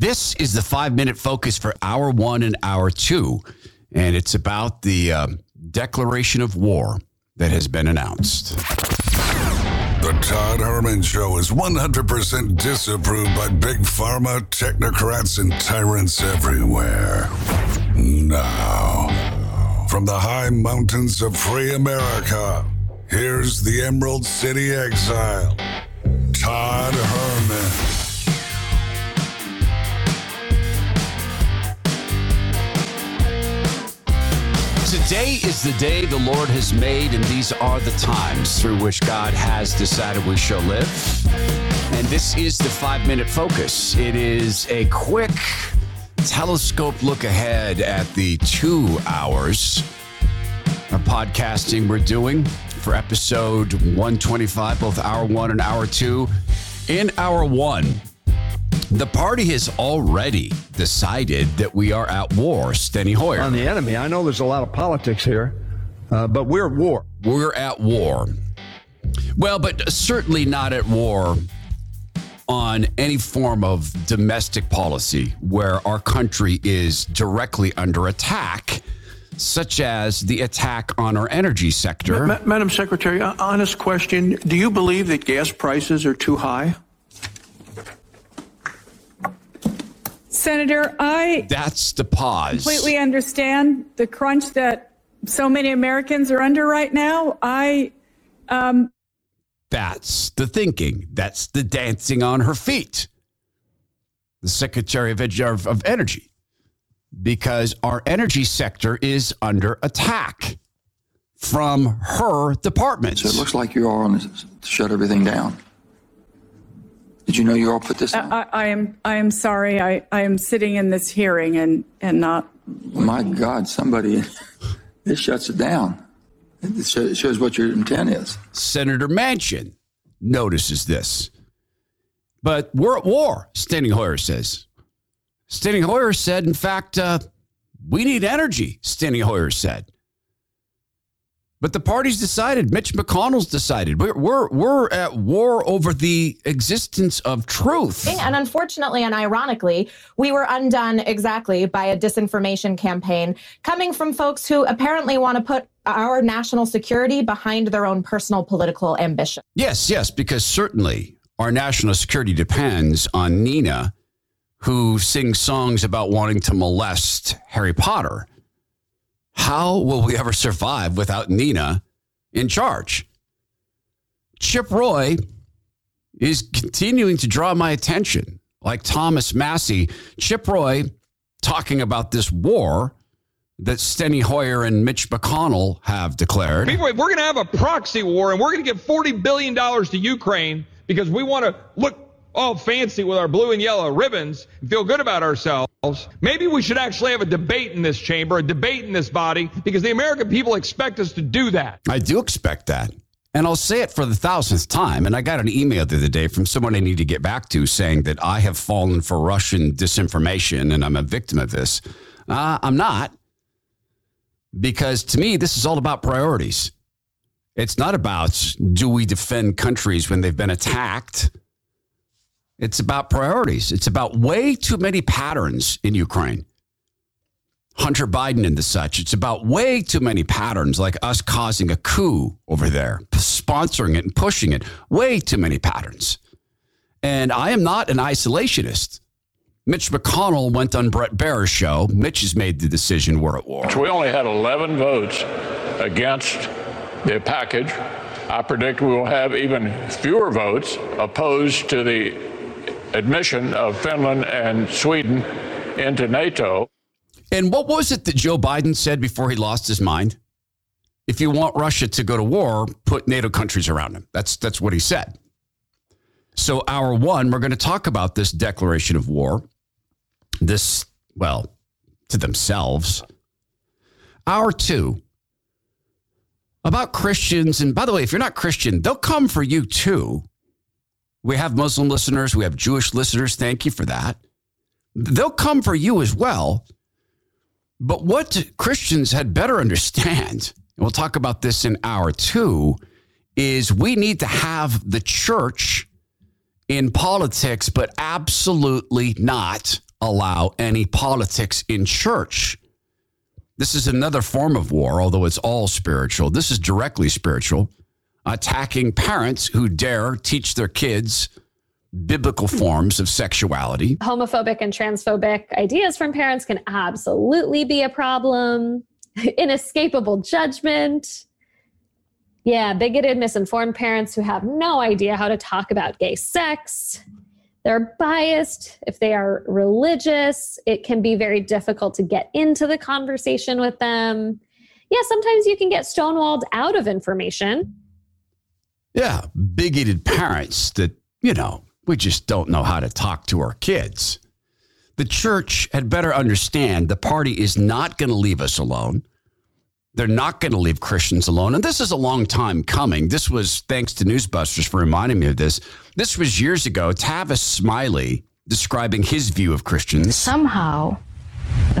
This is the 5 Minute Focus for Hour 1 and Hour 2, and it's about the declaration of war that has been announced. The Todd Herman Show is 100% disapproved by big pharma, technocrats, and tyrants everywhere. Now, from the high mountains of free America, here's the Emerald City Exile, Todd Herman. Today is the day the Lord has made, and these are the times through which God has decided we shall live. And this is the 5 Minute Focus. It is a quick telescope look ahead at the 2 hours of podcasting we're doing for episode 125, both hour one and hour two. In hour one, the party has already decided that we are at war, Steny Hoyer. On the enemy. I know there's a lot of politics here, but we're at war. We're at war. Well, but certainly not at war on any form of domestic policy where our country is directly under attack, such as the attack on our energy sector. Madam Secretary, honest question. Do you believe that gas prices are too high? Senator, that's the pause. Completely understand the crunch that so many Americans are under right now. That's the thinking. That's the dancing on her feet. The Secretary of Energy, because our energy sector is under attack from her department. So it looks like you are on to shut everything down. Did you know you all put this down? I am sorry. I am sitting in this hearing and not. My God, somebody, this shuts it down. It shows what your intent is. Senator Manchin notices this. But we're at war, Steny Hoyer says. Steny Hoyer said, in fact, we need energy, Steny Hoyer said. But the party's decided. Mitch McConnell's decided. We're at war over the existence of truth. And unfortunately and ironically, we were undone exactly by a disinformation campaign coming from folks who apparently want to put our national security behind their own personal political ambition. Yes, because certainly our national security depends on Nina, who sings songs about wanting to molest Harry Potter. How will we ever survive without Nina in charge? Chip Roy is continuing to draw my attention, like Thomas Massey. Chip Roy talking about this war that Steny Hoyer and Mitch McConnell have declared. We're going to have a proxy war, and we're going to give $40 billion to Ukraine because we want to look all fancy with our blue and yellow ribbons and feel good about ourselves. Maybe we should actually have a debate in this chamber, a debate in this body, because the American people expect us to do that. I do expect that. And I'll say it for the thousandth time. And I got an email the other day from someone I need to get back to saying that I have fallen for Russian disinformation and I'm a victim of this. I'm not. Because to me, this is all about priorities. It's not about do we defend countries when they've been attacked. It's about priorities. It's about way too many patterns in Ukraine. Hunter Biden and the such. It's about way too many patterns, like us causing a coup over there, sponsoring it and pushing it. Way too many patterns. And I am not an isolationist. Mitch McConnell went on Brett Baer's show. Mitch has made the decision we're at war. We only had 11 votes against the package. I predict we will have even fewer votes opposed to the admission of Finland and Sweden into NATO. And what was it that Joe Biden said before he lost his mind? If you want Russia to go to war, put NATO countries around him. That's what he said. So hour one, we're going to talk about this declaration of war. This, well, to themselves. Hour two, about Christians. And by the way, if you're not Christian, they'll come for you too. We have Muslim listeners. We have Jewish listeners. Thank you for that. They'll come for you as well. But what Christians had better understand, and we'll talk about this in hour two, is we need to have the church in politics, but absolutely not allow any politics in church. This is another form of war, although it's all spiritual. This is directly spiritual, attacking parents who dare teach their kids biblical forms of sexuality. Homophobic and transphobic ideas from parents can absolutely be a problem. Inescapable judgment. Yeah, bigoted, misinformed parents who have no idea how to talk about gay sex. They're biased. If they are religious, it can be very difficult to get into the conversation with them. Yeah, sometimes you can get stonewalled out of information. Yeah, bigoted parents that, you know, we just don't know how to talk to our kids. The church had better understand the party is not going to leave us alone. They're not going to leave Christians alone. And this is a long time coming. This was, thanks to Newsbusters for reminding me of this. This was years ago, Tavis Smiley describing his view of Christians. Somehow,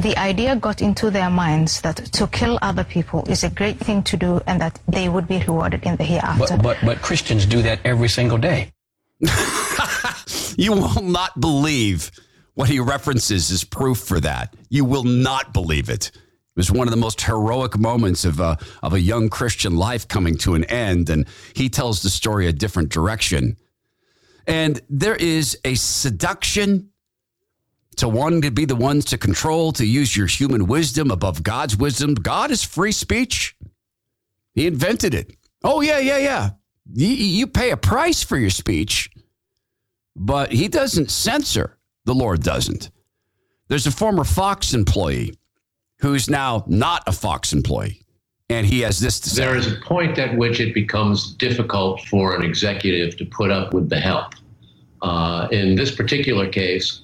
the idea got into their minds that to kill other people is a great thing to do and that they would be rewarded in the hereafter. But Christians do that every single day. You will not believe what he references as proof for that. You will not believe it. It was one of the most heroic moments of a young Christian life coming to an end, and he tells the story a different direction. And there is a seduction to want to be the ones to control, to use your human wisdom above God's wisdom. God is free speech. He invented it. Oh, yeah. You pay a price for your speech, but he doesn't censor. The Lord doesn't. There's a former Fox employee who's now not a Fox employee. And he has this to say. There is a point at which it becomes difficult for an executive to put up with the help. In this particular case,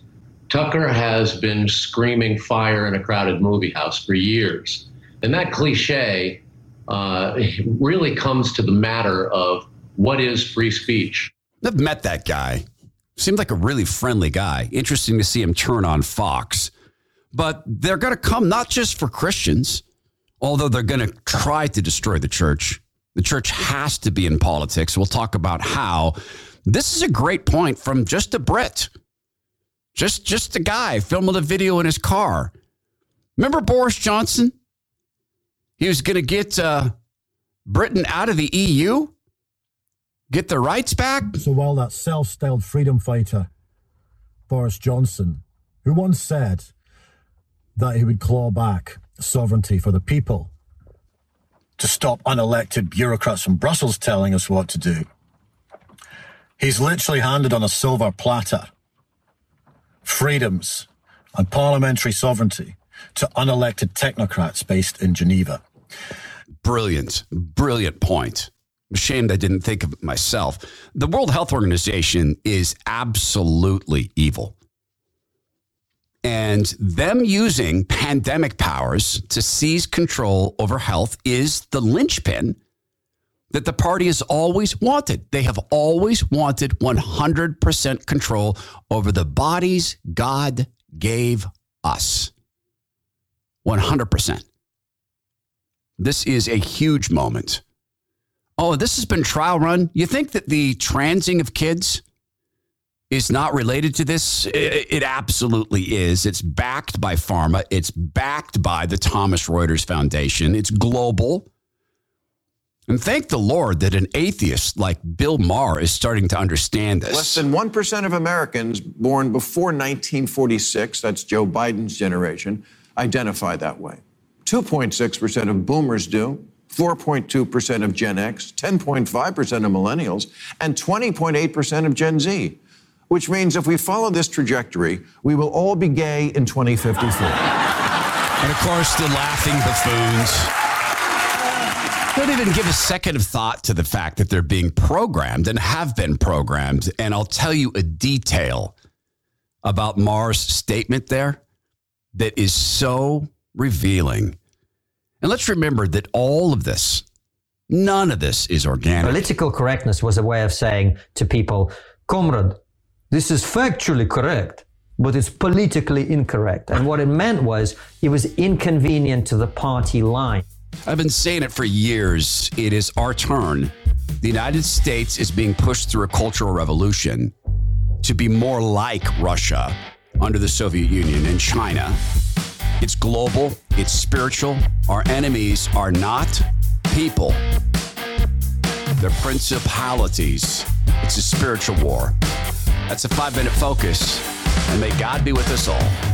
Tucker has been screaming fire in a crowded movie house for years. And that cliche really comes to the matter of what is free speech. I've met that guy. Seemed like a really friendly guy. Interesting to see him turn on Fox. But they're going to come not just for Christians, although they're going to try to destroy the church. The church has to be in politics. We'll talk about how. This is a great point from just a Brit. Just a guy filming a video in his car. Remember Boris Johnson? He was going to get Britain out of the EU, get their rights back. So while that self-styled freedom fighter, Boris Johnson, who once said that he would claw back sovereignty for the people to stop unelected bureaucrats from Brussels telling us what to do. He's literally handed on a silver platter freedoms and parliamentary sovereignty to unelected technocrats based in Geneva. Brilliant, brilliant point. I'm ashamed I didn't think of it myself. The World Health Organization is absolutely evil. And them using pandemic powers to seize control over health is the linchpin that the party has always wanted. They have always wanted 100% control over the bodies God gave us. 100%. This is a huge moment. Oh, this has been trial run. You think that the transing of kids is not related to this? It absolutely is. It's backed by pharma. It's backed by the Thomas Reuters Foundation. It's global. And thank the Lord that an atheist like Bill Maher is starting to understand this. Less than 1% of Americans born before 1946, that's Joe Biden's generation, identify that way. 2.6% of boomers do, 4.2% of Gen X, 10.5% of millennials, and 20.8% of Gen Z. Which means if we follow this trajectory, we will all be gay in 2054. And of course, the laughing buffoons don't even give a second of thought to the fact that they're being programmed and have been programmed. And I'll tell you a detail about Maher's statement there that is so revealing. And let's remember that all of this, none of this is organic. Political correctness was a way of saying to people, comrade, this is factually correct, but it's politically incorrect. And what it meant was it was inconvenient to the party line. I've been saying it for years. It is our turn. The United States is being pushed through a cultural revolution to be more like Russia under the Soviet Union and China. It's global. It's spiritual. Our enemies are not people. They're principalities. It's a spiritual war. That's a 5-minute focus. And may God be with us all.